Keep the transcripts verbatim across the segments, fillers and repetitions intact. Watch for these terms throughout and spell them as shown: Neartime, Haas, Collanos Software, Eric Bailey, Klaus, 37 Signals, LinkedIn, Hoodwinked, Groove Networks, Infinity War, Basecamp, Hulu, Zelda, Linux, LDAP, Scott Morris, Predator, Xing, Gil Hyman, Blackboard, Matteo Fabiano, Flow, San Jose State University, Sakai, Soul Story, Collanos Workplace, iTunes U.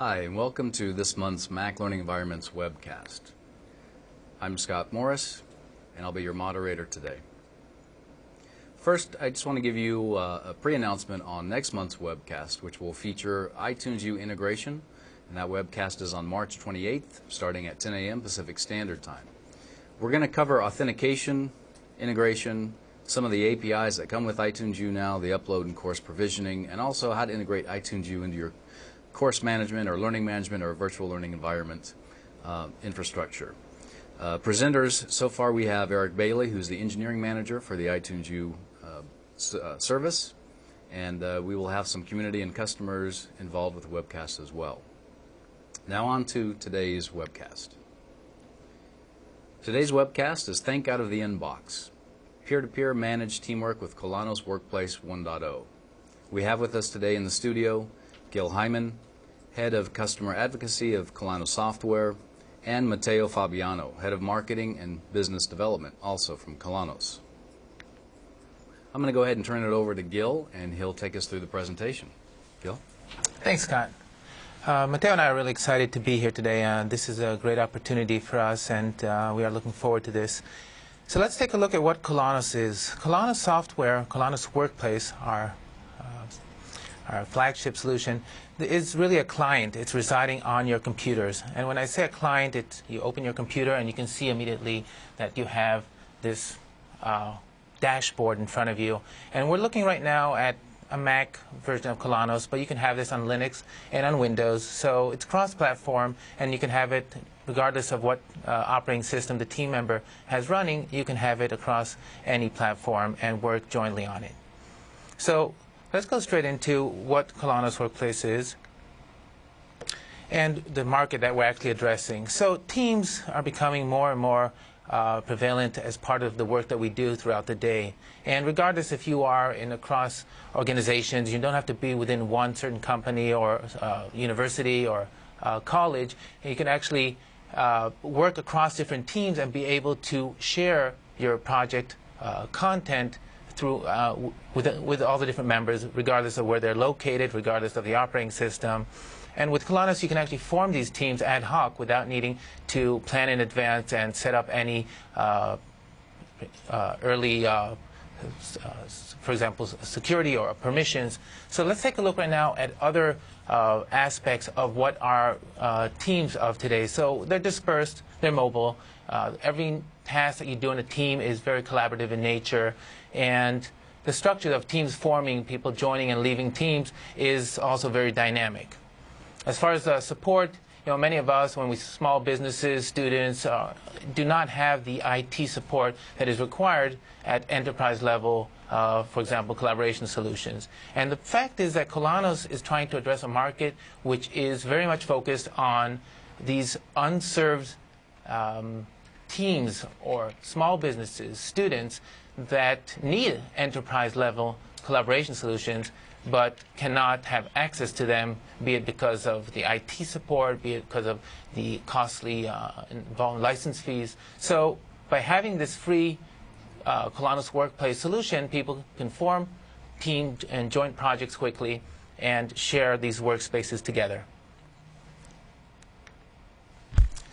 Hi, and welcome to this month's Mac Learning Environments webcast. I'm Scott Morris, and I'll be your moderator today. First, I just want to give you uh, a pre-announcement on next month's webcast, which will feature iTunes U integration, and that webcast is on March twenty-eighth, starting at ten A M Pacific Standard Time. We're going to cover authentication, integration, some of the A P Is that come with iTunes U now, the upload and course provisioning, and also how to integrate iTunes U into your course management or learning management or virtual learning environment uh, infrastructure. Uh, presenters, so far we have Eric Bailey, who's the engineering manager for the iTunes U uh, uh, service, and uh, we will have some community and customers involved with the webcast as well. Now on to today's webcast. Today's webcast is Think Out of the Inbox, peer-to-peer managed teamwork with Collanos Workplace one point oh. We have with us today in the studio Gil Hyman, Head of Customer Advocacy of Collanos Software, and Matteo Fabiano, Head of Marketing and Business Development, also from Collanos. I'm going to go ahead and turn it over to Gil, and he'll take us through the presentation. Gil? Thanks, Scott. Uh, Matteo and I are really excited to be here today. Uh, this is a great opportunity for us, and uh, we are looking forward to this. So let's take a look at what Collanos is. Collanos Software, Collanos Workplace, are our flagship solution, is really a client. It's residing on your computers. And when I say a client, it's, you open your computer and you can see immediately that you have this uh, dashboard in front of you. And we're looking right now at a Mac version of Collanos, but you can have this on Linux and on Windows. So it's cross-platform, and you can have it regardless of what uh, operating system the team member has running. You can have it across any platform and work jointly on it. So let's go straight into what Collanos Workplace is and the market that we're actually addressing. So teams are becoming more and more uh, prevalent as part of the work that we do throughout the day. And regardless if you are in across organizations, you don't have to be within one certain company or uh, university or uh, college. You can actually uh, work across different teams and be able to share your project uh, content through, uh, with, with all the different members, regardless of where they're located, regardless of the operating system. And with Collanos, you can actually form these teams ad hoc without needing to plan in advance and set up any uh, uh, early, uh, uh, for example, security or permissions. So let's take a look right now at other uh, aspects of what are uh, teams of today. So they're dispersed, they're mobile. Uh, every task that you do in a team is very collaborative in nature, and the structure of teams forming, people joining and leaving teams, is also very dynamic. As far as uh, support, you know, many of us, when we small businesses, students, uh, do not have the I T support that is required at enterprise level, uh, for example, collaboration solutions. And the fact is that Collanos is trying to address a market which is very much focused on these unserved um, teams or small businesses, students, that need enterprise-level collaboration solutions but cannot have access to them, be it because of the I T support, be it because of the costly uh, involved license fees. So by having this free uh, Collanos Workplace solution, people can form team and joint projects quickly and share these workspaces together.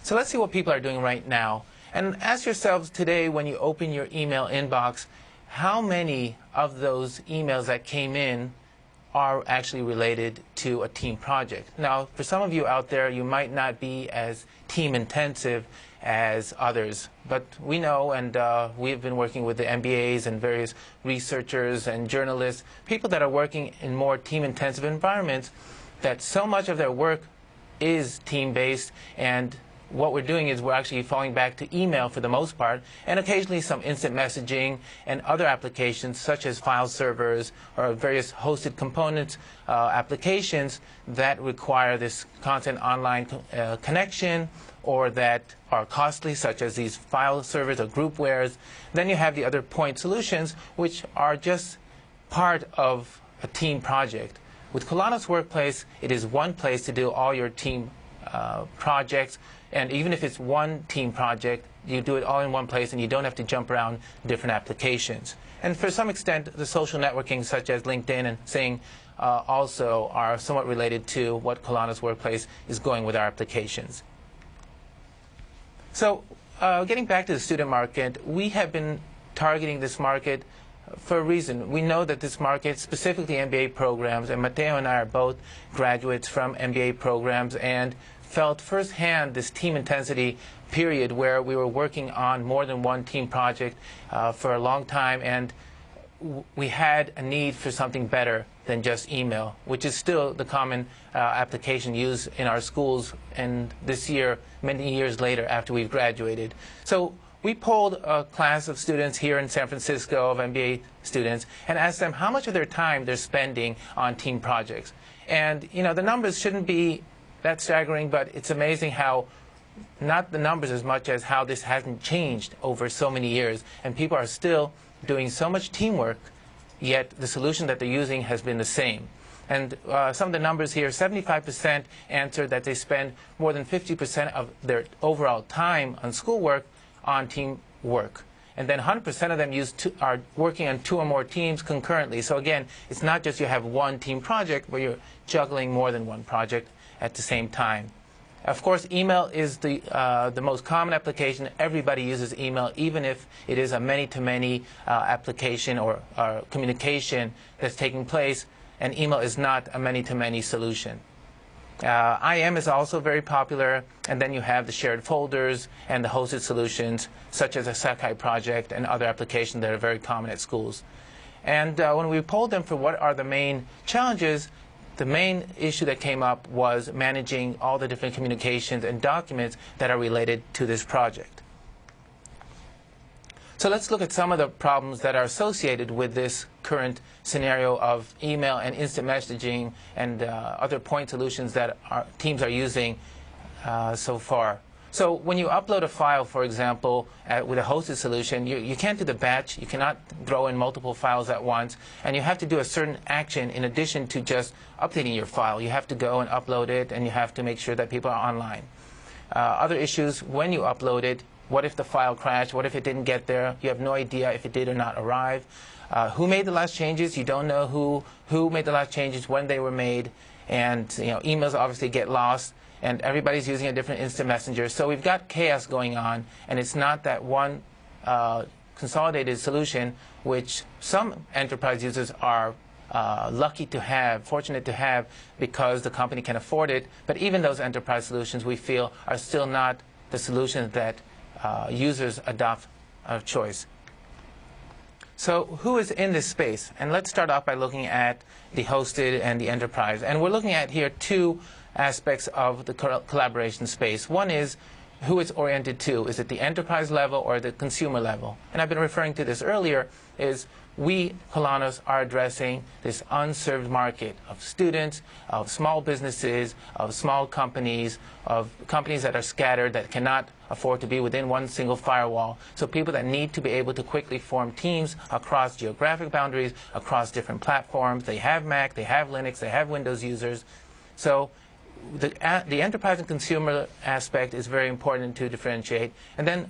So let's see what people are doing right now. And ask yourselves today, when you open your email inbox, how many of those emails that came in are actually related to a team project? Now, for some of you out there, you might not be as team intensive as others, but we know, and uh, we've been working with the M B As and various researchers and journalists, people that are working in more team intensive environments, that so much of their work is team based, and what we're doing is we're actually falling back to email for the most part, and occasionally some instant messaging and other applications such as file servers or various hosted components uh, applications that require this content online uh, connection, or that are costly, such as these file servers or groupwares. Then you have the other point solutions, which are just part of a team project. With Collanos Workplace, it is one place to do all your team uh, projects. And even if it's one team project, you do it all in one place and you don't have to jump around different applications. And for some extent, the social networking such as LinkedIn and Xing uh, also are somewhat related to what Collanos Workplace is going with our applications. So uh, getting back to the student market, we have been targeting this market for a reason. We know that this market, specifically M B A programs, and Matteo and I are both graduates from M B A programs and felt firsthand this team intensity period where we were working on more than one team project uh, for a long time, and w we had a need for something better than just email, which is still the common uh, application used in our schools, and this year, many years later after we've graduated. So we polled a class of students here in San Francisco of M B A students and asked them how much of their time they're spending on team projects. And you know, the numbers shouldn't be that staggering, but it's amazing how not the numbers as much as how this hasn't changed over so many years, and people are still doing so much teamwork, yet the solution that they're using has been the same. And uh, some of the numbers here, seventy-five percent answered that they spend more than fifty percent of their overall time on schoolwork on team work. And then one hundred percent of them use two, are working on two or more teams concurrently. So again, it's not just you have one team project, but you're juggling more than one project at the same time. Of course, email is the, uh, the most common application. Everybody uses email, even if it is a many-to-many uh, application or, or communication that's taking place, and email is not a many-to-many solution. Uh, I M is also very popular, and then you have the shared folders and the hosted solutions, such as a Sakai project and other applications that are very common at schools. And uh, when we polled them for what are the main challenges, the main issue that came up was managing all the different communications and documents that are related to this project. So let's look at some of the problems that are associated with this current scenario of email and instant messaging and uh, other point solutions that our teams are using uh, so far. So when you upload a file, for example, uh, with a hosted solution, you, you can't do the batch. You cannot throw in multiple files at once. And you have to do a certain action in addition to just updating your file. You have to go and upload it, and you have to make sure that people are online. Uh, other issues, when you upload it, what if the file crashed? What if it didn't get there? You have no idea if it did or not arrive. Uh, who made the last changes? You don't know who, who made the last changes, when they were made. And you know, emails obviously get lost, and everybody's using a different instant messenger. So we've got chaos going on, and it's not that one uh, consolidated solution, which some enterprise users are Uh, lucky to have, fortunate to have, because the company can afford it. But even those enterprise solutions, we feel, are still not the solutions that uh, users adopt of choice. So who is in this space? And let's start off by looking at the hosted and the enterprise. And we're looking at here two aspects of the collaboration space. One is who it's oriented to. Is it the enterprise level or the consumer level? And I've been referring to this earlier, is we, Collanos, are addressing this unserved market of students, of small businesses, of small companies, of companies that are scattered, that cannot afford to be within one single firewall. So people that need to be able to quickly form teams across geographic boundaries, across different platforms. They have Mac, they have Linux, they have Windows users. So the, uh, the enterprise and consumer aspect is very important to differentiate. And then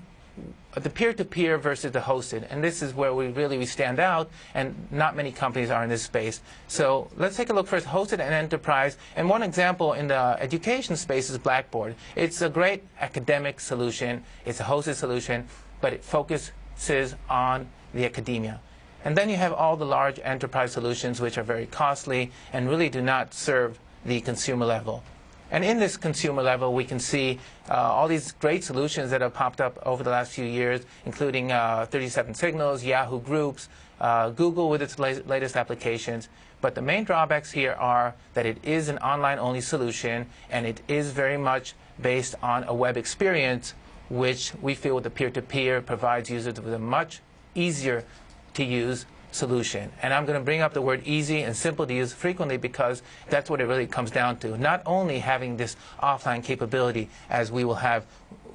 the peer-to-peer versus the hosted, and this is where we really we stand out, and not many companies are in this space. So let's take a look first, hosted and enterprise. And one example in the education space is Blackboard. It's a great academic solution. It's a hosted solution, but it focuses on the academia. And then you have all the large enterprise solutions, which are very costly and really do not serve the consumer level. And in this consumer level, we can see uh, all these great solutions that have popped up over the last few years, including uh, thirty-seven Signals, Yahoo Groups, uh, Google with its la latest applications. But the main drawbacks here are that it is an online-only solution, and it is very much based on a web experience, which we feel with the peer-to-peer provides users with a much easier-to-use solution. And I'm going to bring up the word easy and simple to use frequently, because that's what it really comes down to. Not only having this offline capability as we will have,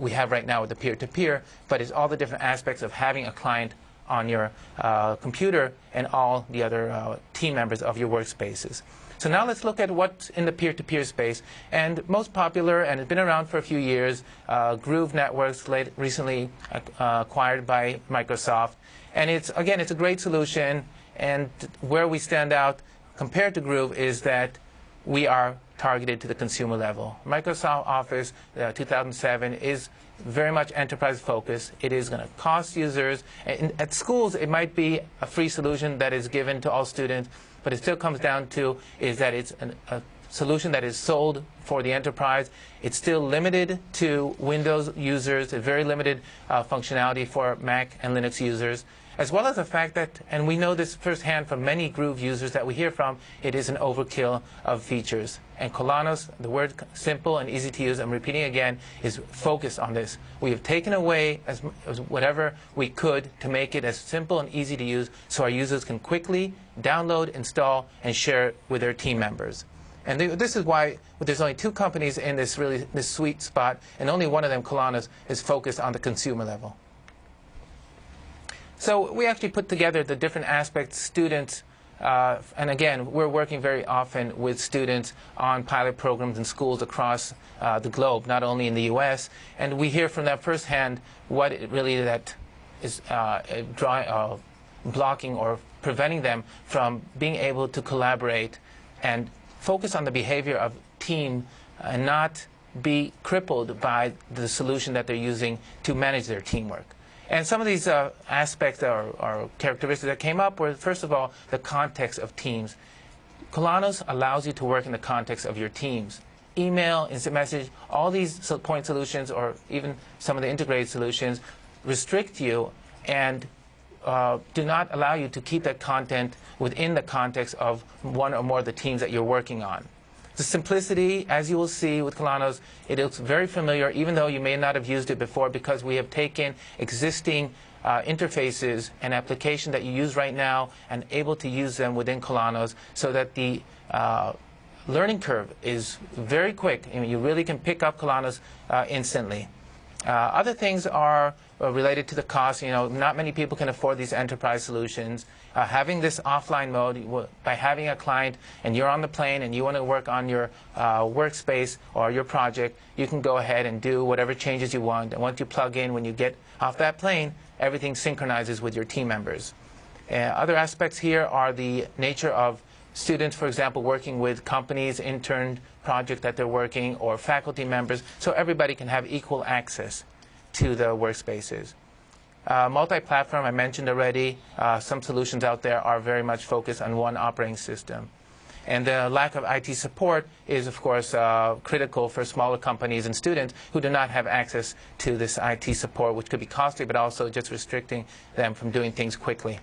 we have right now with the peer-to-peer, but it's all the different aspects of having a client on your uh, computer and all the other uh, team members of your workspaces. So now let's look at what's in the peer-to-peer space. And most popular, and it's been around for a few years, uh, Groove Networks, late, recently uh, acquired by Microsoft. And it's, again, it's a great solution. And where we stand out compared to Groove is that we are targeted to the consumer level. Microsoft Office uh, two thousand seven is very much enterprise focused. It is going to cost users. And at schools, it might be a free solution that is given to all students, but it still comes down to is that it's an, a solution that is sold for the enterprise. It's still limited to Windows users, a very limited uh, functionality for Mac and Linux users, as well as the fact that, and we know this firsthand from many Groove users that we hear from, it is an overkill of features. And Collanos, the word simple and easy to use, I'm repeating again, is focused on this. We have taken away as, as whatever we could to make it as simple and easy to use so our users can quickly download, install, and share it with their team members. And they, this is why there's only two companies in this, really, this sweet spot, and only one of them, Collanos, is focused on the consumer level. So we actually put together the different aspects students, uh, and again, we're working very often with students on pilot programs in schools across uh, the globe, not only in the U S, and we hear from them firsthand what it really that is uh, dry, uh, blocking or preventing them from being able to collaborate and focus on the behavior of team and not be crippled by the solution that they're using to manage their teamwork. And some of these uh, aspects or, or characteristics that came up were, first of all, the context of teams. Collanos allows you to work in the context of your teams. Email, instant message, all these point solutions or even some of the integrated solutions restrict you and uh, do not allow you to keep that content within the context of one or more of the teams that you're working on. The simplicity, as you will see with Collanos, it looks very familiar, even though you may not have used it before, because we have taken existing uh, interfaces and applications that you use right now and able to use them within Collanos so that the uh, learning curve is very quick. I mean, you really can pick up Collanos uh, instantly. Uh, other things are uh, related to the cost. You know, not many people can afford these enterprise solutions. Uh, having this offline mode, by having a client and you're on the plane and you want to work on your uh, workspace or your project, you can go ahead and do whatever changes you want. And once you plug in, when you get off that plane, everything synchronizes with your team members. Uh, other aspects here are the nature of students, for example, working with companies, intern project that they're working, or faculty members, so everybody can have equal access to the workspaces. Uh, multi-platform, I mentioned already, uh, some solutions out there are very much focused on one operating system. And the lack of I T support is, of course, uh, critical for smaller companies and students who do not have access to this I T support, which could be costly, but also just restricting them from doing things quickly.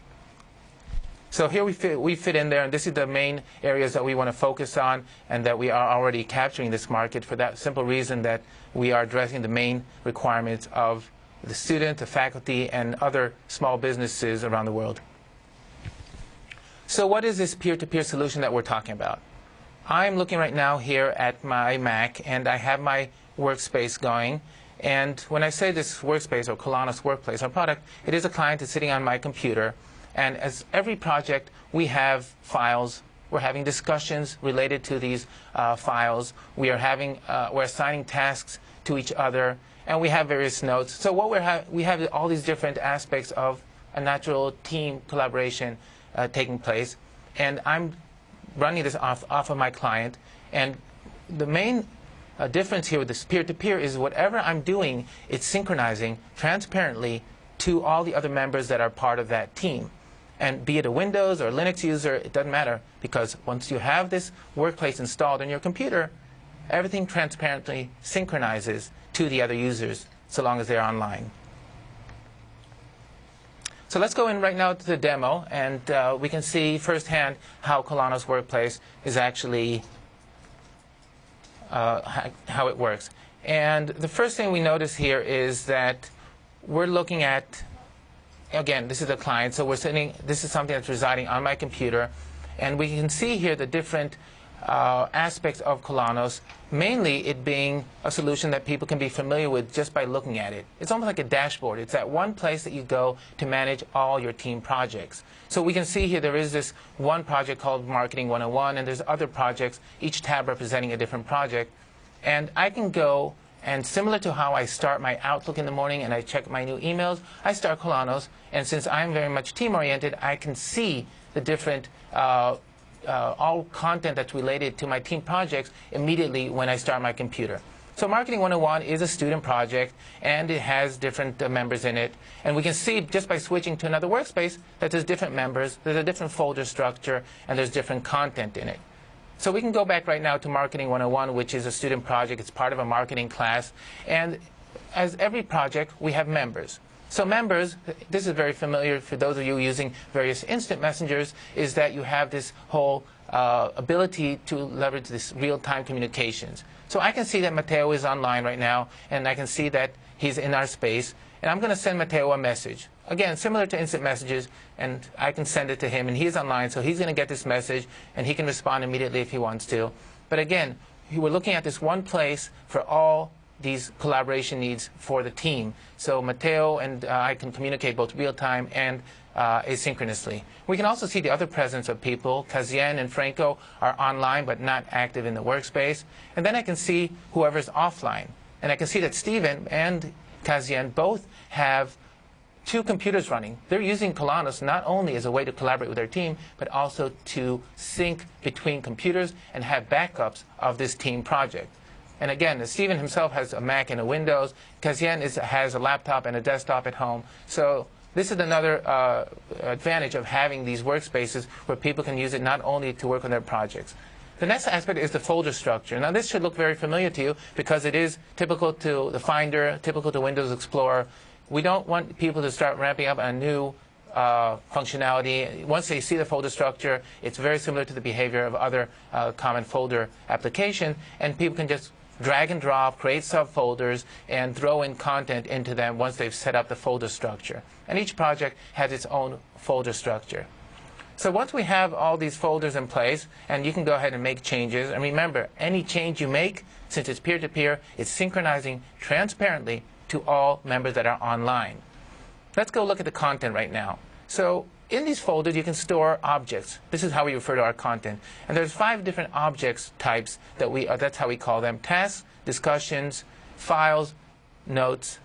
So here we fit, we fit in there, and this is the main areas that we want to focus on and that we are already capturing this market for that simple reason that we are addressing the main requirements of the student, the faculty, and other small businesses around the world. So what is this peer-to-peer solution that we're talking about? I'm looking right now here at my Mac, and I have my workspace going. And when I say this workspace or Collanos Workplace, our product, it is a client that's sitting on my computer. And as every project, we have files. We're having discussions related to these uh, files. We are having, uh, we're assigning tasks to each other, and we have various notes. So what we're ha we have all these different aspects of a natural team collaboration uh, taking place. And I'm running this off, off of my client. And the main uh, difference here with this peer-to-peer is whatever I'm doing, it's synchronizing transparently to all the other members that are part of that team. And be it a Windows or a Linux user, it doesn't matter, because once you have this workplace installed on your computer, everything transparently synchronizes to the other users, so long as they're online. So let's go in right now to the demo, and uh, we can see firsthand how Collanos Workplace is actually, uh, how it works. And the first thing we notice here is that we're looking at, again, this is the client, so we're sitting, this is something that's residing on my computer, and we can see here the different uh, aspects of Collanos, mainly it being a solution that people can be familiar with just by looking at it. It's almost like a dashboard. It's that one place that you go to manage all your team projects. So we can see here there is this one project called Marketing one oh one, and there's other projects, each tab representing a different project. And I can go, and similar to how I start my Outlook in the morning and I check my new emails, I start Collanos, and since I'm very much team-oriented, I can see the different uh, Uh, all content that's related to my team projects immediately when I start my computer. So Marketing one oh one is a student project, and it has different uh, members in it. And we can see just by switching to another workspace that there's different members, there's a different folder structure, and there's different content in it. So we can go back right now to Marketing one oh one, which is a student project. It's part of a marketing class. And as every project, we have members. So members, this is very familiar for those of you using various instant messengers, is that you have this whole uh, ability to leverage this real-time communications. So I can see that Matteo is online right now, and I can see that he's in our space, and I'm going to send Matteo a message. Again, similar to instant messages, and I can send it to him, and he's online, so he's going to get this message, and he can respond immediately if he wants to. But again, we're looking at this one place for all these collaboration needs for the team. So Matteo and uh, I can communicate both real-time and uh, asynchronously. We can also see the other presence of people. Kazien and Franco are online but not active in the workspace. And then I can see whoever's offline. And I can see that Steven and Kazien both have two computers running. They're using Collanos not only as a way to collaborate with their team, but also to sync between computers and have backups of this team project. And again, Steven himself has a Mac and a Windows. Kazien is, has a laptop and a desktop at home. So this is another uh, advantage of having these workspaces where people can use it not only to work on their projects. The next aspect is the folder structure. Now, this should look very familiar to you because it is typical to the Finder, typical to Windows Explorer. We don't want people to start ramping up a new uh, functionality. Once they see the folder structure, it's very similar to the behavior of other uh, common folder application, and people can just drag and drop, create subfolders, and throw in content into them once they've set up the folder structure. And each project has its own folder structure. So once we have all these folders in place, and you can go ahead and make changes, and remember, any change you make, since it's peer-to-peer, it's synchronizing transparently to all members that are online. Let's go look at the content right now. So in these folders, you can store objects. This is how we refer to our content. And there's five different objects types that we, uh, that's how we call them: tasks, discussions, files, notes,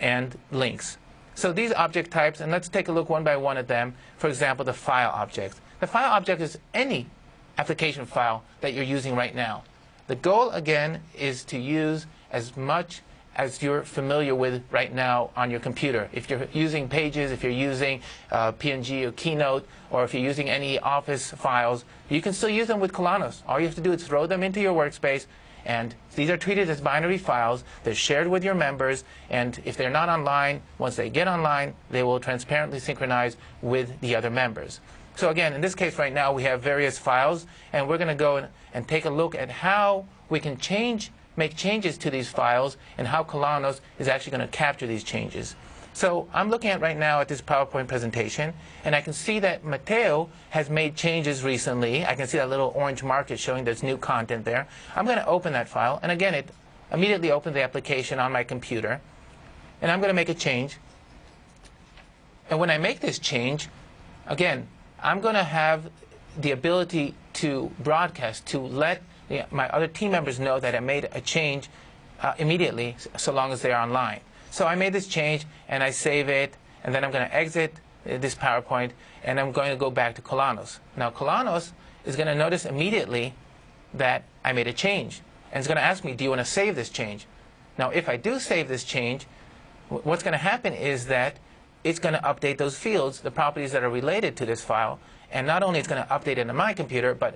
and links. So these object types, and let's take a look one by one at them. For example, the file object. The file object is any application file that you're using right now. The goal, again, is to use as much as you're familiar with right now on your computer. If you're using Pages, if you're using uh, P N G or Keynote, or if you're using any Office files, you can still use them with Collanos. All you have to do is throw them into your workspace, and these are treated as binary files. They're shared with your members, and if they're not online, once they get online, they will transparently synchronize with the other members. So again, in this case right now, we have various files, and we're going to go and take a look at how we can change make changes to these files and how Collanos is actually going to capture these changes. So I'm looking at right now at this PowerPoint presentation, and I can see that Matteo has made changes recently. I can see that little orange marker showing there's new content there. I'm going to open that file, and again, it immediately opens the application on my computer, and I'm going to make a change. And when I make this change, again, I'm going to have the ability to broadcast, to let Yeah, my other team members know that I made a change uh, immediately, so long as they're online. So I made this change, and I save it, and then I'm going to exit this PowerPoint, and I'm going to go back to Collanos. Now, Collanos is going to notice immediately that I made a change, and it's going to ask me, do you want to save this change? Now, if I do save this change, what's going to happen is that it's going to update those fields, the properties that are related to this file, and not only it's going to update it on my computer, but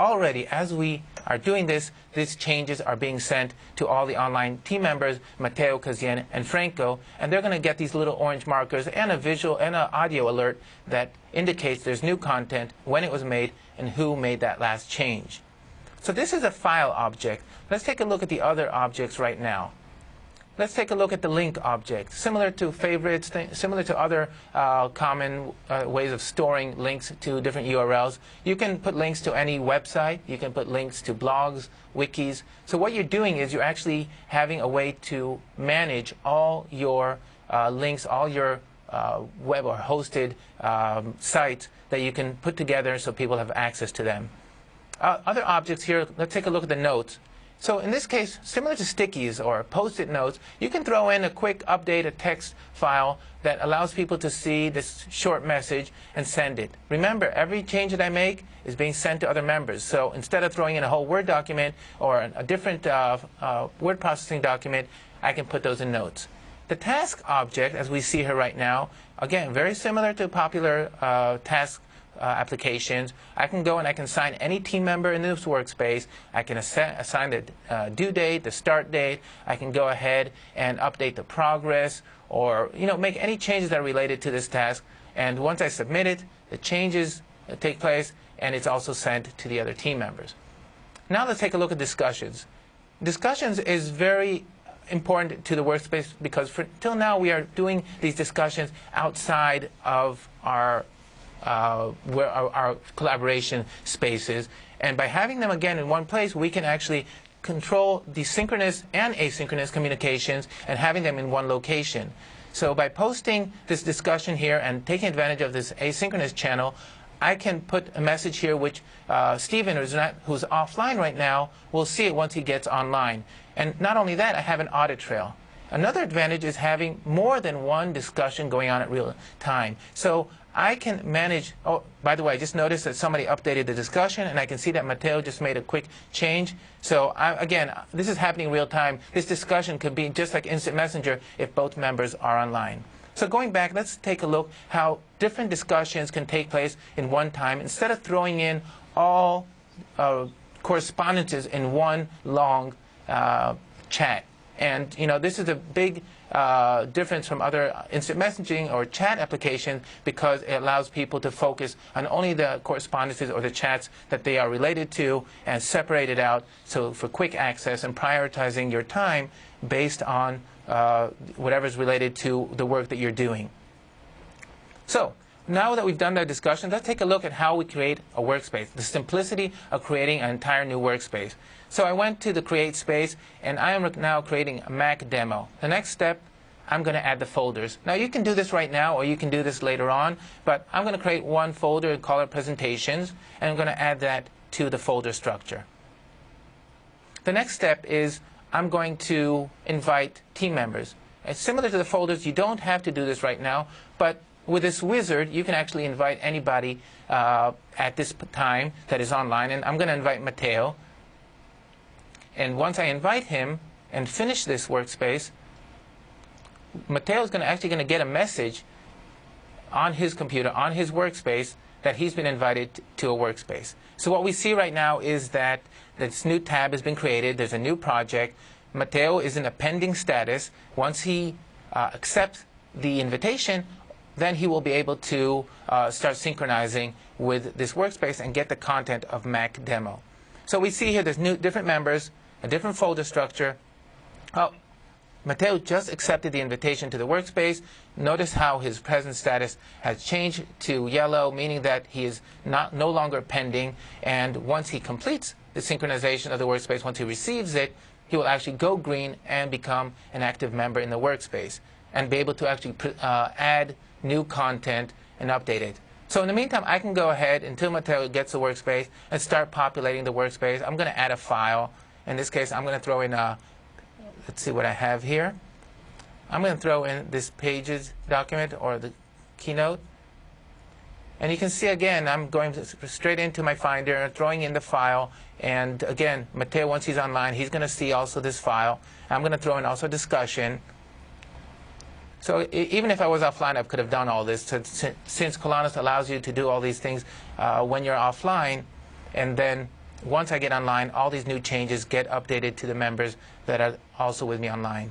already, as we are doing this, these changes are being sent to all the online team members, Matteo, Kazien, and Franco, and they're going to get these little orange markers and a visual and an audio alert that indicates there's new content, when it was made, and who made that last change. So this is a file object. Let's take a look at the other objects right now. Let's take a look at the link object, similar to favorites, similar to other uh, common uh, ways of storing links to different U R Ls. You can put links to any website. You can put links to blogs, wikis. So what you're doing is you're actually having a way to manage all your uh, links, all your uh, web or hosted um, sites that you can put together so people have access to them. Uh, other objects here, let's take a look at the notes. So in this case, similar to stickies or post-it notes, you can throw in a quick update, a text file that allows people to see this short message and send it. Remember, every change that I make is being sent to other members. So instead of throwing in a whole Word document or a different uh, uh, word processing document, I can put those in notes. The task object, as we see here right now, again, very similar to popular uh, task Uh, applications. I can go and I can assign any team member in this workspace. I can assi assign the uh, due date, the start date. I can go ahead and update the progress, or you know, make any changes that are related to this task. And once I submit it, the changes uh, take place, and it's also sent to the other team members. Now let's take a look at discussions. Discussions is very important to the workspace because for, till now we are doing these discussions outside of our Uh, where our, our collaboration spaces, and by having them again in one place, we can actually control the synchronous and asynchronous communications and having them in one location. So by posting this discussion here and taking advantage of this asynchronous channel, I can put a message here which uh, Stephen, who's, not, who's offline right now, will see it once he gets online. And not only that, I have an audit trail. Another advantage is having more than one discussion going on at real time. So I can manage, oh, by the way, I just noticed that somebody updated the discussion, and I can see that Matteo just made a quick change. So, I, again, this is happening real time. This discussion could be just like Instant Messenger if both members are online. So going back, let's take a look how different discussions can take place in one time instead of throwing in all uh, correspondences in one long uh, chat. And, you know, this is a big uh, difference from other instant messaging or chat applications because it allows people to focus on only the correspondences or the chats that they are related to and separate it out, so for quick access and prioritizing your time based on uh, whatever is related to the work that you're doing. So now that we've done that discussion, let's take a look at how we create a workspace, the simplicity of creating an entire new workspace. So I went to the Create Space, and I am now creating a Mac demo. The next step, I'm going to add the folders. Now, you can do this right now, or you can do this later on, but I'm going to create one folder and call it Presentations, and I'm going to add that to the folder structure. The next step is I'm going to invite team members. It's similar to the folders. You don't have to do this right now, but with this wizard, you can actually invite anybody uh, at this time that is online. And I'm going to invite Matteo. And once I invite him and finish this workspace, Matteo is going to actually going to get a message on his computer, on his workspace, that he's been invited to a workspace. So what we see right now is that this new tab has been created. There's a new project. Matteo is in a pending status. Once he uh, accepts the invitation, then he will be able to uh, start synchronizing with this workspace and get the content of Mac Demo. So we see here there's new, different members, a different folder structure. Oh, Matteo just accepted the invitation to the workspace. Notice how his present status has changed to yellow, meaning that he is not, no longer pending. And once he completes the synchronization of the workspace, once he receives it, he will actually go green and become an active member in the workspace and be able to actually uh, add new content and update it. So in the meantime, I can go ahead until Matteo gets the workspace and start populating the workspace. I'm going to add a file. In this case, I'm going to throw in a, let's see what I have here. I'm going to throw in this Pages document or the Keynote. And you can see again, I'm going straight into my Finder, throwing in the file. And again, Matteo, once he's online, he's going to see also this file. I'm going to throw in also discussion. So even if I was offline, I could have done all this. So, since Collanos allows you to do all these things uh, when you're offline, and then once I get online, all these new changes get updated to the members that are also with me online.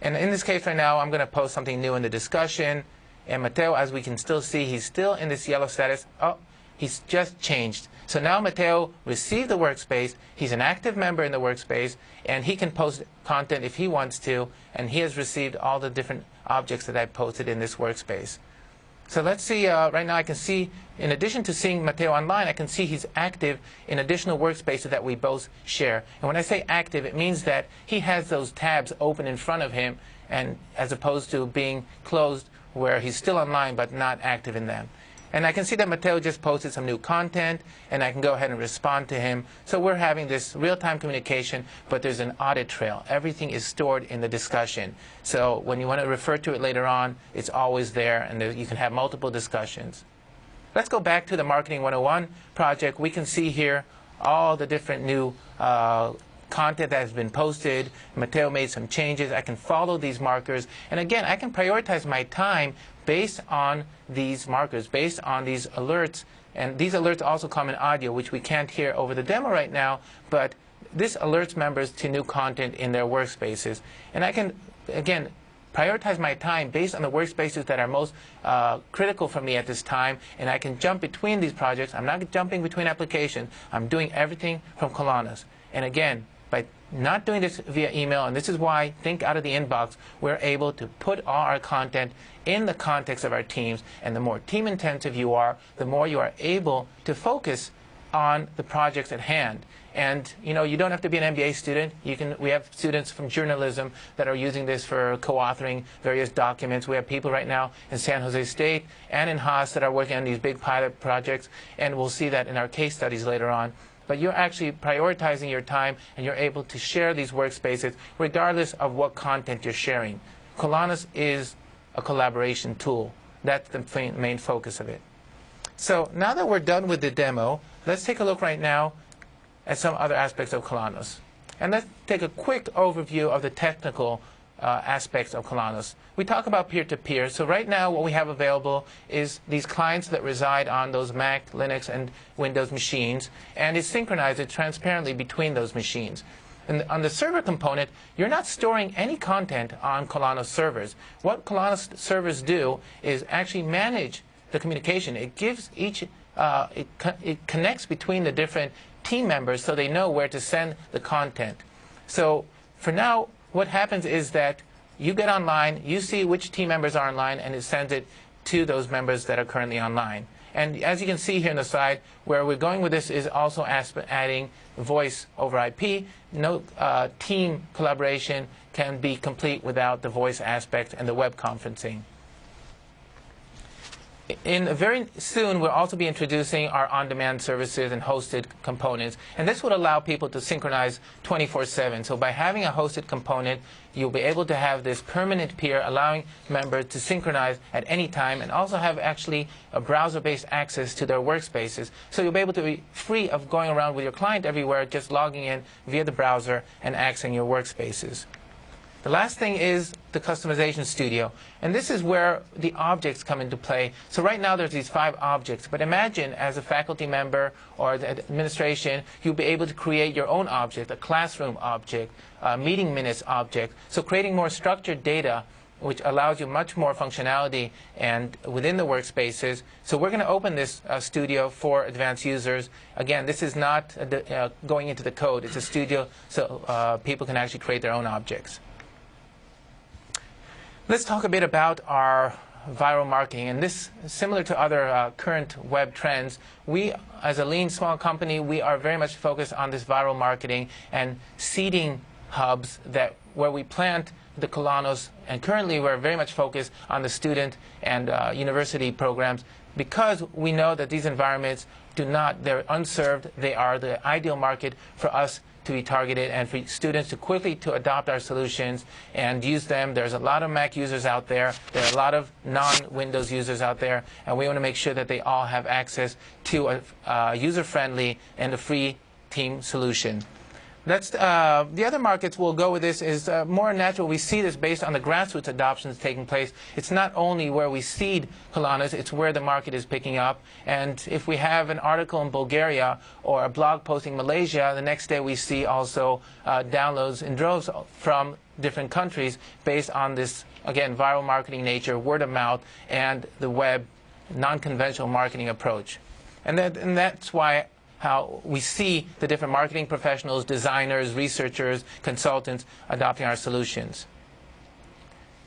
And in this case right now, I'm going to post something new in the discussion. And Matteo, as we can still see, he's still in this yellow status. Oh, He's just changed. So now Matteo received the workspace, he's an active member in the workspace, and he can post content if he wants to, and he has received all the different objects that I posted in this workspace. So let's see, uh, right now I can see, in addition to seeing Matteo online, I can see he's active in additional workspaces that we both share. And when I say active, it means that he has those tabs open in front of him, and as opposed to being closed where he's still online but not active in them. And I can see that Matteo just posted some new content, and I can go ahead and respond to him. So we're having this real-time communication, but there's an audit trail. Everything is stored in the discussion. So when you want to refer to it later on, it's always there, and there, you can have multiple discussions. Let's go back to the Marketing one oh one project. We can see here all the different new uh, content that has been posted. Matteo made some changes. I can follow these markers. And again, I can prioritize my time based on these markers, based on these alerts. And these alerts also come in audio, which we can't hear over the demo right now, but this alerts members to new content in their workspaces. And I can, again, prioritize my time based on the workspaces that are most uh, critical for me at this time, and I can jump between these projects. I'm not jumping between applications. I'm doing everything from Collanos. And again, by not doing this via email, and this is why Think Out of the Inbox, we're able to put all our content in the context of our teams, and the more team intensive you are, the more you are able to focus on the projects at hand. And you know, you don't have to be an M B A student. You can, we have students from journalism that are using this for co-authoring various documents. We have people right now in San Jose State and in Haas that are working on these big pilot projects, and we'll see that in our case studies later on. But you're actually prioritizing your time, and you're able to share these workspaces regardless of what content you're sharing. Collanos is a collaboration tool. That's the main focus of it. So now that we're done with the demo, let's take a look right now at some other aspects of Collanos. And let's take a quick overview of the technical Uh, aspects of Collanos. We talk about peer-to-peer, so right now what we have available is these clients that reside on those Mac, Linux, and Windows machines, and it's synchronized transparently between those machines. And on the server component, you're not storing any content on Collanos servers. What Collanos servers do is actually manage the communication. It gives each, uh, it, co it connects between the different team members so they know where to send the content. So for now, what happens is that you get online, you see which team members are online, and it sends it to those members that are currently online. And as you can see here on the side, where we're going with this is also adding voice over I P. No uh, team collaboration can be complete without the voice aspect and the web conferencing. In very soon, we'll also be introducing our on-demand services and hosted components. And this would allow people to synchronize twenty-four seven. So by having a hosted component, you'll be able to have this permanent peer allowing members to synchronize at any time, and also have actually a browser-based access to their workspaces. So you'll be able to be free of going around with your client everywhere, just logging in via the browser and accessing your workspaces. The last thing is the customization studio, and this is where the objects come into play. So right now there's these five objects, but imagine as a faculty member or the administration, you'll be able to create your own object, a classroom object, a meeting minutes object. So creating more structured data, which allows you much more functionality and within the workspaces. So we're going to open this uh, studio for advanced users. Again, this is not uh, the, uh, going into the code. It's a studio, so uh, people can actually create their own objects. Let's talk a bit about our viral marketing, and this, similar to other uh, current web trends, we as a lean small company, we are very much focused on this viral marketing and seeding hubs that where we plant the Collanos, and currently we're very much focused on the student and uh, university programs, because we know that these environments do not, they're unserved, they are the ideal market for us to be targeted and for students to quickly to adopt our solutions and use them. There's a lot of Mac users out there. There are a lot of non-Windows users out there, and we want to make sure that they all have access to a uh, user-friendly and a free team solution. That's, uh, the other markets we'll go with this is uh, more natural. We see this based on the grassroots adoptions taking place. It's not only where we seed Collanos, it's where the market is picking up. And if we have an article in Bulgaria or a blog posting in Malaysia, the next day we see also uh, downloads in droves from different countries based on this, again, viral marketing nature, word of mouth, and the web non-conventional marketing approach. And, that, and that's why how we see the different marketing professionals, designers, researchers, consultants adopting our solutions.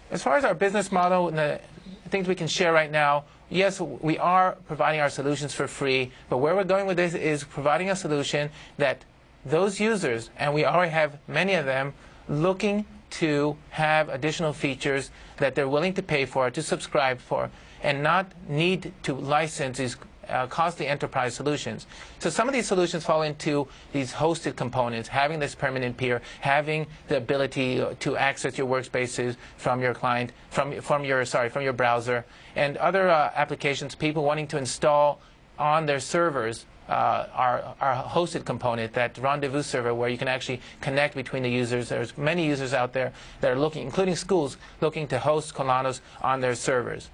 As far as our business model and the things we can share right now, yes, we are providing our solutions for free, but where we're going with this is providing a solution that those users, and we already have many of them, looking to have additional features that they're willing to pay for, to subscribe for, and not need to license these uh, costly enterprise solutions. So some of these solutions fall into these hosted components, having this permanent peer, having the ability to access your workspaces from your client, from, from your, sorry, from your browser, and other uh, applications, people wanting to install on their servers Uh, our, our hosted component, that rendezvous server where you can actually connect between the users. There's many users out there that are looking, including schools, looking to host Collanos on their servers.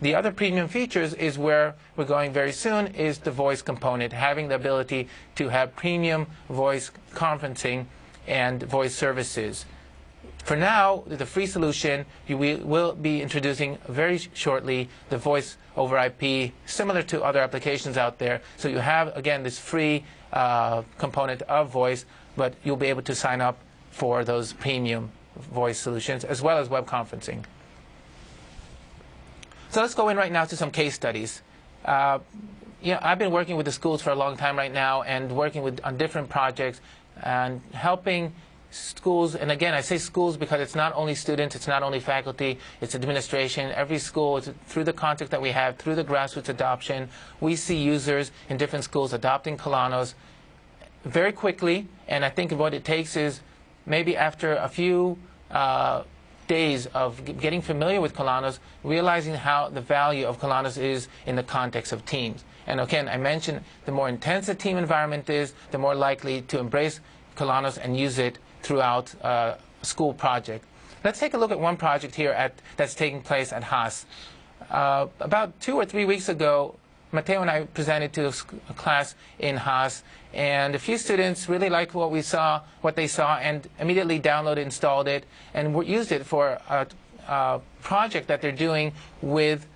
The other premium features is where we're going very soon is the voice component, having the ability to have premium voice conferencing and voice services. For now, the free solution, we will be introducing very shortly the voice over I P, similar to other applications out there. So you have, again, this free uh, component of voice, but you'll be able to sign up for those premium voice solutions, as well as web conferencing. So let's go in right now to some case studies. Uh, you know, I've been working with the schools for a long time right now, and working with, on different projects, and helping schools, and again, I say schools because it's not only students, it's not only faculty, it's administration. Every school, through the contact that we have, through the grassroots adoption, we see users in different schools adopting Collanos very quickly. And I think what it takes is maybe after a few uh, days of getting familiar with Collanos, realizing how the value of Collanos is in the context of teams. And again, I mentioned the more intense a team environment is, the more likely to embrace Collanos and use it throughout a uh, school project. Let's take a look at one project here at, that's taking place at Haas. Uh, about two or three weeks ago, Matteo and I presented to a class in Haas, and a few students really liked what we saw, what they saw, and immediately downloaded, installed it, and used it for a, a project that they're doing with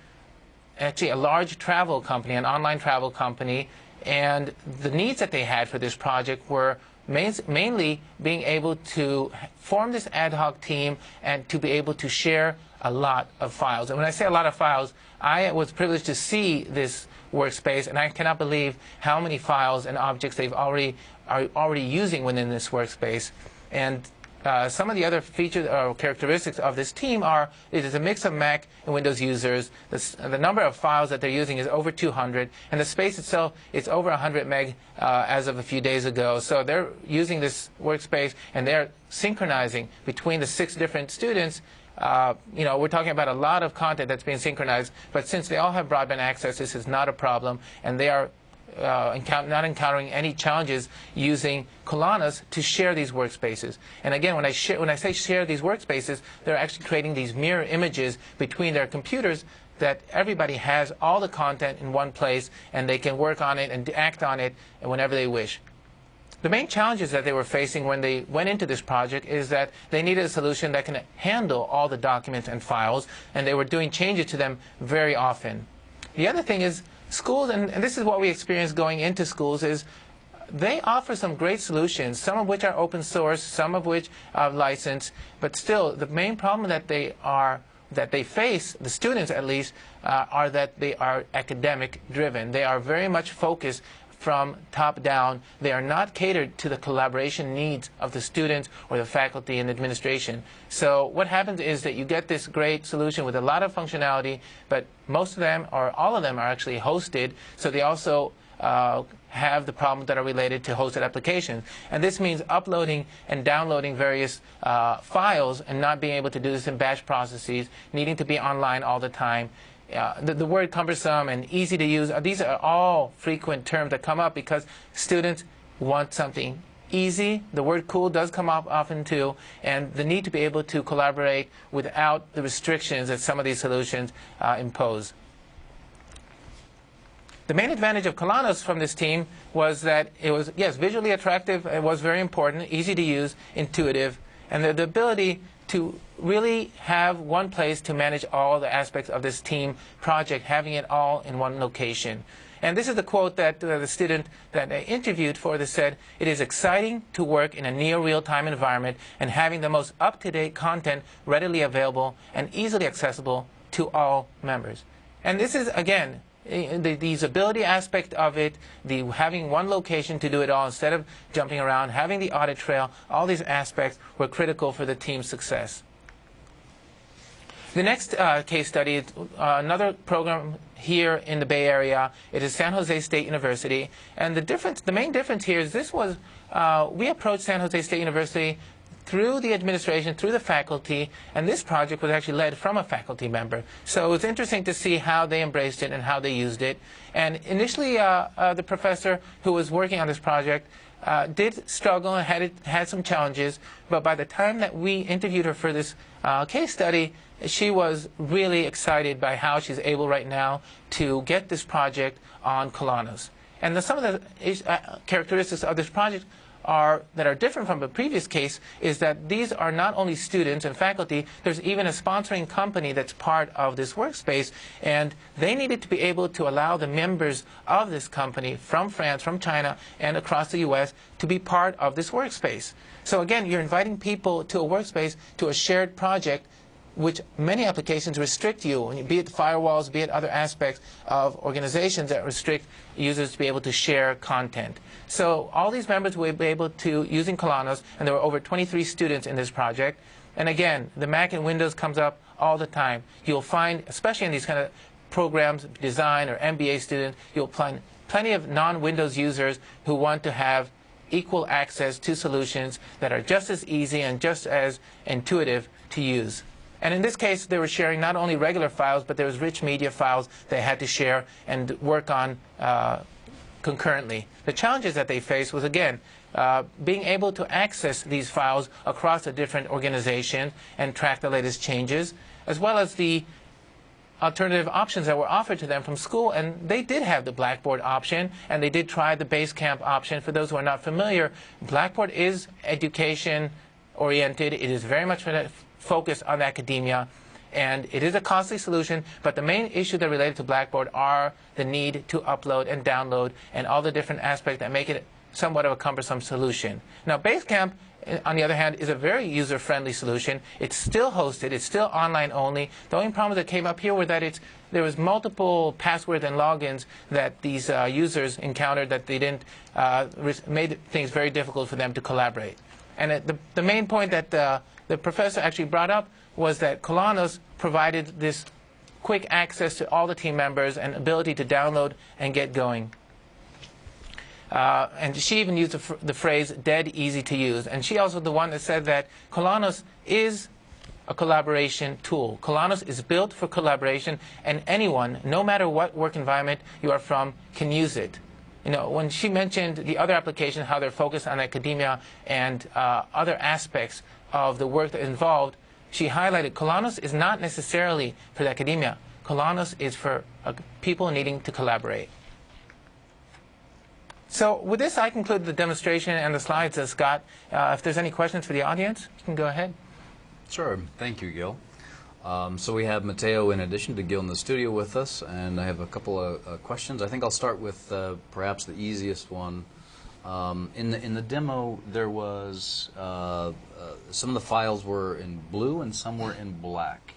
actually a large travel company, an online travel company, and the needs that they had for this project were mainly being able to form this ad hoc team and to be able to share a lot of files. And when I say a lot of files, I was privileged to see this workspace, and I cannot believe how many files and objects they've already are already using within this workspace. And uh, some of the other features or characteristics of this team are it is a mix of Mac and Windows users. This, the number of files that they're using is over two hundred, and the space itself is over one hundred meg uh, as of a few days ago. So they're using this workspace, and they're synchronizing between the six different students. Uh, you know, we're talking about a lot of content that's being synchronized, but since they all have broadband access, this is not a problem, and they are Uh, encount not encountering any challenges using Collanos to share these workspaces. And again, when I, when I say share these workspaces, they're actually creating these mirror images between their computers that everybody has all the content in one place, and they can work on it and act on it whenever they wish. The main challenges that they were facing when they went into this project is that they needed a solution that can handle all the documents and files, and they were doing changes to them very often. The other thing is schools, and, and this is what we experience going into schools, is they offer some great solutions, some of which are open source, some of which are licensed, but still the main problem that they are, that they face, the students at least, uh, are that they are academic driven. They are very much focused from top down. They are not catered to the collaboration needs of the students or the faculty and administration. So what happens is that you get this great solution with a lot of functionality, but most of them or all of them are actually hosted, so they also uh, have the problems that are related to hosted applications. And this means uploading and downloading various uh, files and not being able to do this in batch processes, needing to be online all the time. Uh, the, the word cumbersome and easy to use, these are all frequent terms that come up because students want something easy. The word cool does come up often too, and the need to be able to collaborate without the restrictions that some of these solutions uh, impose. The main advantage of Collanos from this team was that it was, yes, visually attractive, it was very important, easy to use, intuitive, and the, the ability to really have one place to manage all the aspects of this team project, having it all in one location. And this is the quote that uh, the student that I interviewed for this said, "It is exciting to work in a near real-time environment and having the most up-to-date content readily available and easily accessible to all members." And this is, again, the, the usability aspect of it, the having one location to do it all instead of jumping around, having the audit trail, all these aspects were critical for the team's success. The next uh, case study is uh, another program here in the Bay Area. It is San Jose State University. And the difference, the main difference here is this was, uh, we approached San Jose State University through the administration, through the faculty, and this project was actually led from a faculty member. So it was interesting to see how they embraced it and how they used it. And initially, uh, uh, the professor who was working on this project uh, did struggle and had, it, had some challenges, but by the time that we interviewed her for this uh, case study, she was really excited by how she's able right now to get this project on Collanos. And the, some of the uh, characteristics of this project Are, that are different from the previous case is that these are not only students and faculty, there's even a sponsoring company that's part of this workspace, and they needed to be able to allow the members of this company from France, from China, and across the U S to be part of this workspace. So again, you're inviting people to a workspace, to a shared project, which many applications restrict you, be it firewalls, be it other aspects of organizations that restrict users to be able to share content. So all these members will be able to, using Collanos, and there were over twenty-three students in this project. And again, the Mac and Windows comes up all the time. You'll find, especially in these kind of programs, design or M B A students, you'll find plenty of non-Windows users who want to have equal access to solutions that are just as easy and just as intuitive to use. And in this case, they were sharing not only regular files, but there was rich media files they had to share and work on uh, concurrently. The challenges that they faced was, again, uh, being able to access these files across a different organization and track the latest changes, as well as the alternative options that were offered to them from school. And they did have the Blackboard option, and they did try the Basecamp option. For those who are not familiar, Blackboard is education-oriented. It is very much focused on academia, and it is a costly solution, but the main issue that related to Blackboard are the need to upload and download and all the different aspects that make it somewhat of a cumbersome solution. Now, Basecamp, on the other hand, is a very user-friendly solution. It's still hosted. It's still online only. The only problem that came up here were that it's, there was multiple passwords and logins that these uh, users encountered that they didn't uh, made things very difficult for them to collaborate. And it, the, the main point that uh, the professor actually brought up was that Collanos provided this quick access to all the team members and ability to download and get going. Uh, and she even used the, the phrase dead easy to use. And she also the one that said that Collanos is a collaboration tool. Collanos is built for collaboration, and anyone, no matter what work environment you are from, can use it. You know, when she mentioned the other application, how they're focused on academia and uh, other aspects of the work that involved, she highlighted Collanos is not necessarily for the academia. Collanos is for uh, people needing to collaborate. So with this, I conclude the demonstration and the slides, uh, Scott. Uh, if there's any questions for the audience, you can go ahead. Sure. Thank you, Gil. Um, so we have Matteo in addition to Gil in the studio with us, and I have a couple of uh, questions. I think I'll start with uh, perhaps the easiest one. Um, in the in the demo, there was uh, uh, some of the files were in blue and some were in black.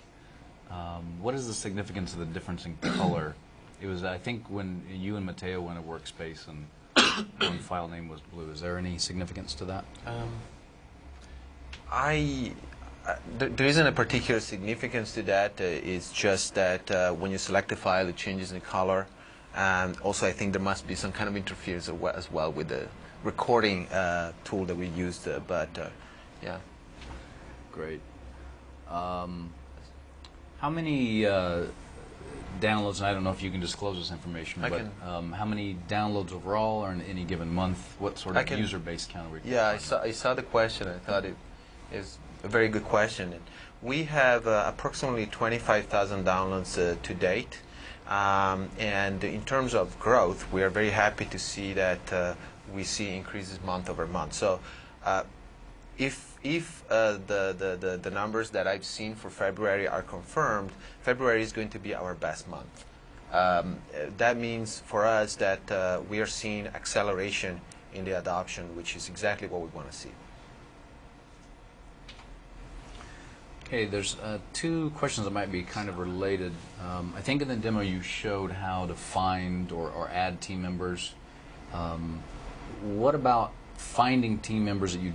Um, what is the significance of the difference in color? It was, I think, when you and Matteo went to Workspace and one file name was blue. Is there any significance to that? Um, I. Uh, there isn't a particular significance to that. Uh, it's just that uh, when you select a file, it changes in color. And also, I think there must be some kind of interference as well with the recording uh, tool that we used. Uh, but uh, yeah, great. Um, how many uh, downloads? And I don't know if you can disclose this information, I but can, um, how many downloads overall, or in any given month? What sort of can, user base count are we? Yeah, I saw, I saw the question. I thought it is a very good question. We have uh, approximately twenty-five thousand downloads uh, to date, um, and in terms of growth, we are very happy to see that uh, we see increases month over month. So, uh, if if uh, the, the the the numbers that I've seen for February are confirmed, February is going to be our best month. Um, that means for us that uh, we are seeing acceleration in the adoption, which is exactly what we want to see. Okay, there's uh, two questions that might be kind of related. Um, I think in the demo you showed how to find or, or add team members. Um, what about finding team members that you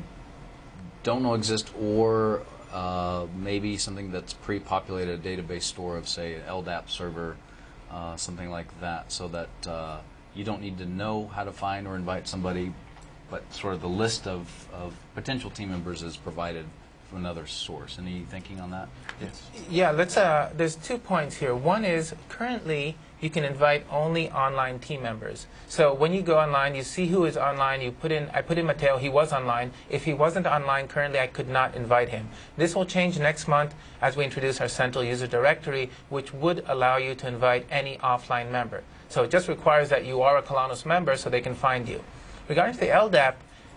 don't know exist, or uh, maybe something that's pre-populated, a database store of, say, an L D A P server, uh, something like that, so that uh, you don't need to know how to find or invite somebody, but sort of the list of, of potential team members is provided from another source. Any thinking on that? Yes. Yeah, let's, uh, there's two points here. One is, currently you can invite only online team members. So when you go online, you see who is online. You put in, I put in Matteo, he was online. If he wasn't online currently, I could not invite him. This will change next month as we introduce our central user directory, which would allow you to invite any offline member. So it just requires that you are a Collanos member so they can find you. Regarding the L D A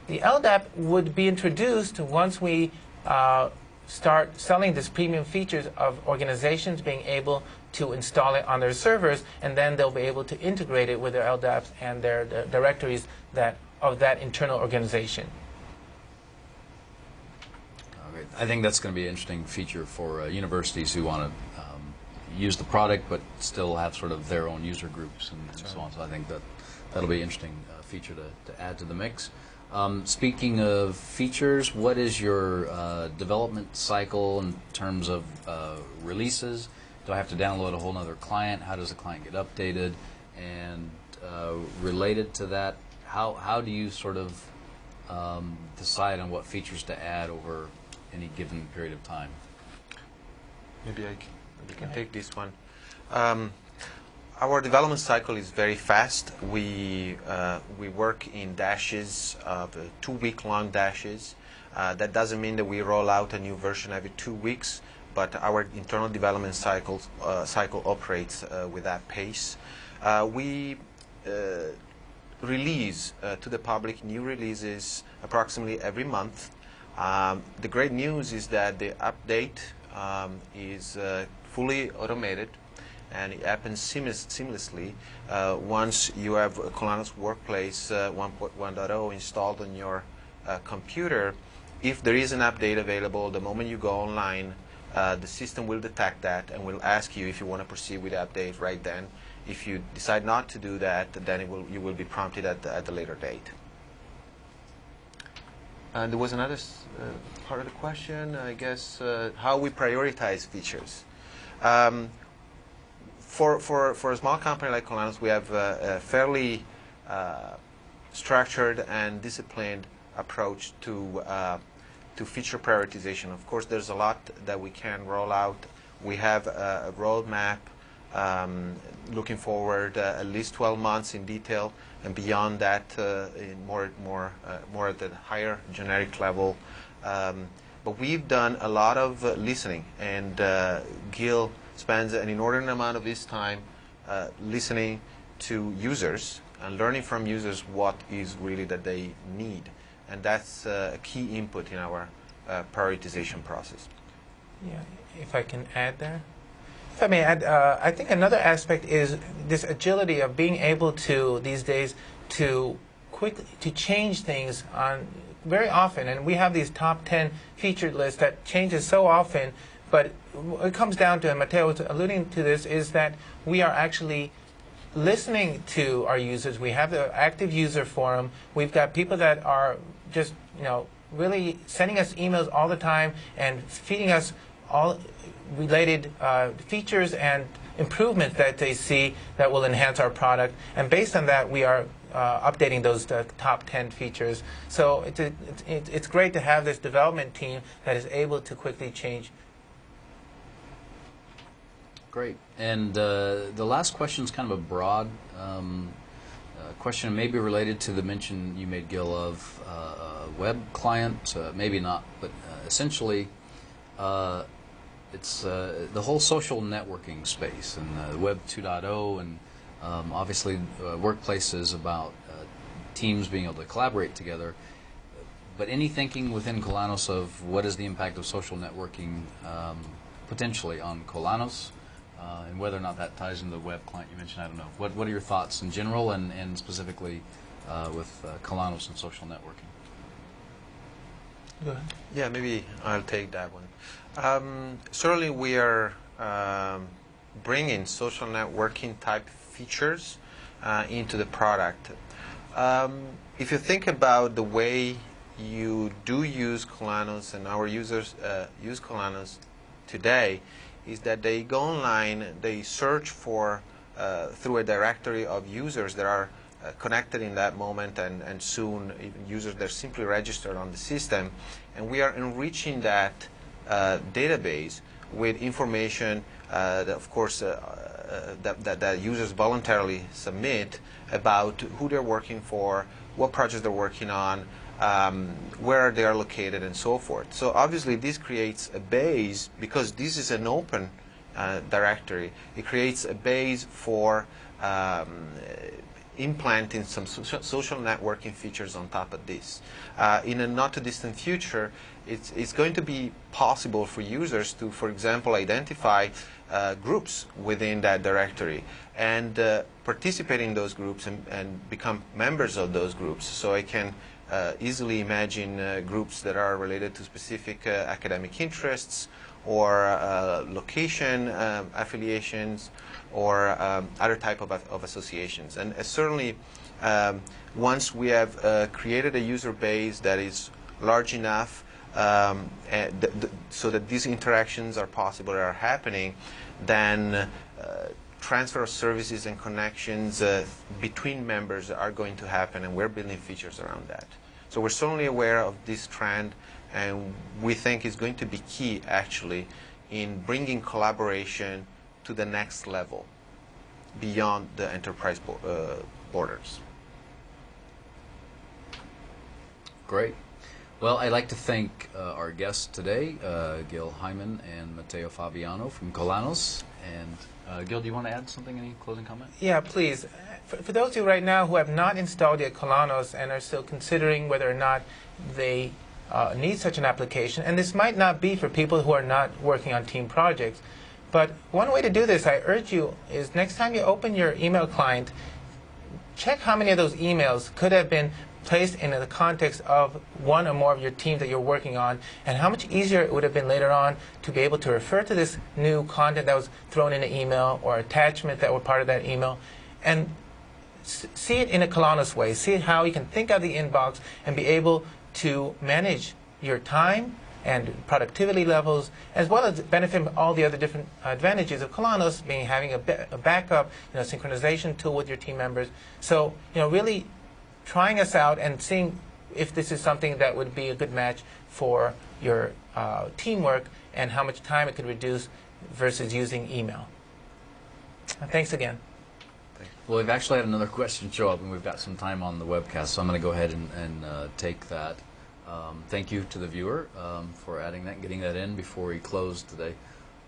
P, the L D A P would be introduced once we uh, start selling these premium features of organizations being able to install it on their servers, and then they'll be able to integrate it with their L D A Ps and their, their directories that of that internal organization. Okay. I think that's going to be an interesting feature for uh, universities who want to um, use the product but still have sort of their own user groups and, and so on. So I think that that'll be an interesting uh, feature to, to add to the mix. Um, speaking of features, what is your uh, development cycle in terms of uh, releases? Do I have to download a whole other client? How does the client get updated? And uh, related to that, how, how do you sort of um, decide on what features to add over any given period of time? Maybe I can, I can take this one. Um, our development cycle is very fast. We, uh, we work in dashes, of uh, two-week-long dashes. Uh, that doesn't mean that we roll out a new version every two weeks. But our internal development cycles, uh, cycle operates uh, with that pace. Uh, we uh, release uh, to the public new releases approximately every month. Um, the great news is that the update um, is uh, fully automated, and it happens seamless, seamlessly uh, once you have Collanos Workplace uh, one point one point zero installed on your uh, computer. If there is an update available, the moment you go online, Uh, the system will detect that and will ask you if you want to proceed with the update right then. If you decide not to do that, then it will, you will be prompted at the, at the later date. And there was another s uh, part of the question, I guess, uh, how we prioritize features. Um, for, for, for a small company like Collanos, we have a, a fairly uh, structured and disciplined approach to uh, to feature prioritization. Of course, there's a lot that we can roll out. We have a, a roadmap um, looking forward uh, at least twelve months in detail, and beyond that, uh, in more, more, uh, more at the higher generic level. Um, but we've done a lot of uh, listening, and uh, Gil spends an inordinate amount of his time uh, listening to users and learning from users what is really that they need. And that's uh, a key input in our uh, prioritization process. Yeah, if I can add there. If I may add, uh, I think another aspect is this agility of being able to, these days, to quickly, to change things on very often. And we have these top ten featured lists that changes so often, but it comes down to, and Matteo was alluding to this, is that we are actually listening to our users. We have the active user forum. We've got people that are just, you know, really sending us emails all the time and feeding us all related uh, features and improvements that they see that will enhance our product. And based on that, we are uh, updating those uh, top ten features. So it's, a, it's, it's great to have this development team that is able to quickly change. Great. And uh, the last question is kind of a broad um, uh, question, maybe related to the mention you made, Gil, of uh, a web client. Uh, maybe not, but uh, essentially uh, it's uh, the whole social networking space and uh, Web two point oh, and um, obviously uh, workplaces about uh, teams being able to collaborate together. But any thinking within Collanos of what is the impact of social networking um, potentially on Collanos? Uh, and whether or not that ties into the web client you mentioned, I don't know. What What are your thoughts in general and, and specifically uh, with uh, Collanos and social networking? Go ahead. Yeah, maybe I'll take that one. Um, certainly we are um, bringing social networking type features uh, into the product. Um, if you think about the way you do use Collanos and our users uh, use Collanos today, is that they go online, they search for uh, through a directory of users that are uh, connected in that moment, and, and soon users that are simply registered on the system, and we are enriching that uh, database with information uh, that, of course, uh, uh, that, that, that users voluntarily submit about who they're working for, what projects they're working on, Um, where they are located, and so forth. So obviously this creates a base, because this is an open uh, directory, it creates a base for um, implanting some so social networking features on top of this. Uh, in a not too distant future, it's, it's going to be possible for users to, for example, identify uh, groups within that directory and uh, participate in those groups and, and become members of those groups. So I can Uh, easily imagine uh, groups that are related to specific uh, academic interests or uh, location uh, affiliations or um, other type of, of associations. And uh, certainly um, once we have uh, created a user base that is large enough um, and th th so that these interactions are possible and are happening, then uh, transfer of services and connections uh, between members are going to happen, and we're building features around that. So we're certainly aware of this trend, and we think it's going to be key, actually, in bringing collaboration to the next level beyond the enterprise bo uh, borders. Great. Well, I'd like to thank uh, our guests today, uh, Gil Hyman and Matteo Fabiano from Collanos. And uh, Gil, do you want to add something, any closing comment? Yeah, please. For, for those of you right now who have not installed yet Collanos and are still considering whether or not they uh, need such an application, and this might not be for people who are not working on team projects, but one way to do this, I urge you, is next time you open your email client, check how many of those emails could have been placed in the context of one or more of your team that you're working on, and how much easier it would have been later on to be able to refer to this new content that was thrown in an email or attachment that were part of that email, and see it in a Collanos way. See how you can think out of the inbox and be able to manage your time and productivity levels, as well as benefit from all the other different advantages of Collanos, being having a, a backup, you know, synchronization tool with your team members. So, you know, really trying us out and seeing if this is something that would be a good match for your uh, teamwork and how much time it could reduce versus using email. Thanks again. Well, we've actually had another question show up, and we've got some time on the webcast, so I'm going to go ahead and, and uh, take that. Um, thank you to the viewer um, for adding that and getting that in before we close today.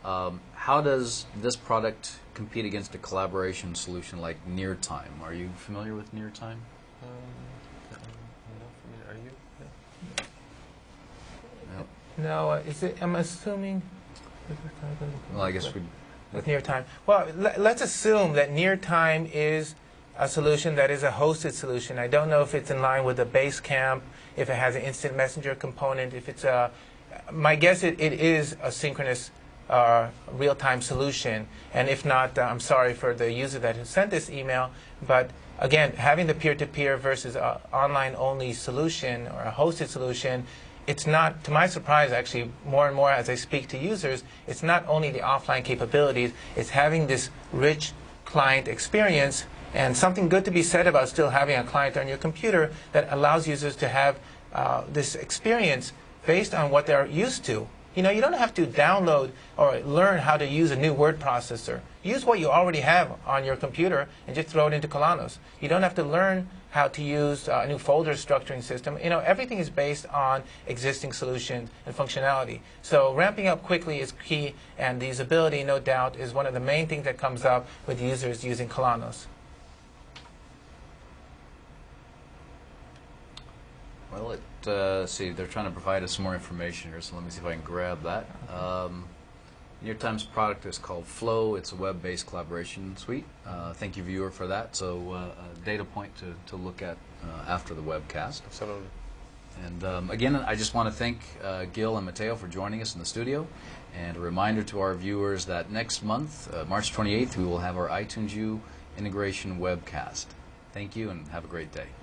Um, how does this product compete against a collaboration solution like Neartime? Are you familiar with Neartime? Um, are you? No. No, uh, is it, I'm assuming. Well, I guess we. With Neartime. Well, let's assume that Neartime is a solution that is a hosted solution. I don't know if it's in line with the Basecamp, if it has an instant messenger component, if it's a. My guess it, it is a synchronous Uh, real-time solution, and if not, uh, I'm sorry for the user that who sent this email, but again, having the peer-to-peer versus uh, online-only solution or a hosted solution, it's not, to my surprise actually, more and more as I speak to users, it's not only the offline capabilities, it's having this rich client experience, and something good to be said about still having a client on your computer that allows users to have uh, this experience based on what they're used to. You know, you don't have to download or learn how to use a new word processor. Use what you already have on your computer and just throw it into Collanos. You don't have to learn how to use a new folder structuring system. You know, everything is based on existing solutions and functionality. So ramping up quickly is key, and the usability, no doubt, is one of the main things that comes up with users using Collanos. Well, it, uh, see, they're trying to provide us some more information here, so let me see if I can grab that. Um, New York Times product is called Flow. It's a web-based collaboration suite. Uh, thank you, viewer, for that. So uh, a data point to, to look at uh, after the webcast. Absolutely. And um, again, I just want to thank uh, Gil and Matteo for joining us in the studio. And a reminder to our viewers that next month, uh, March twenty-eighth, we will have our iTunes U integration webcast. Thank you and have a great day.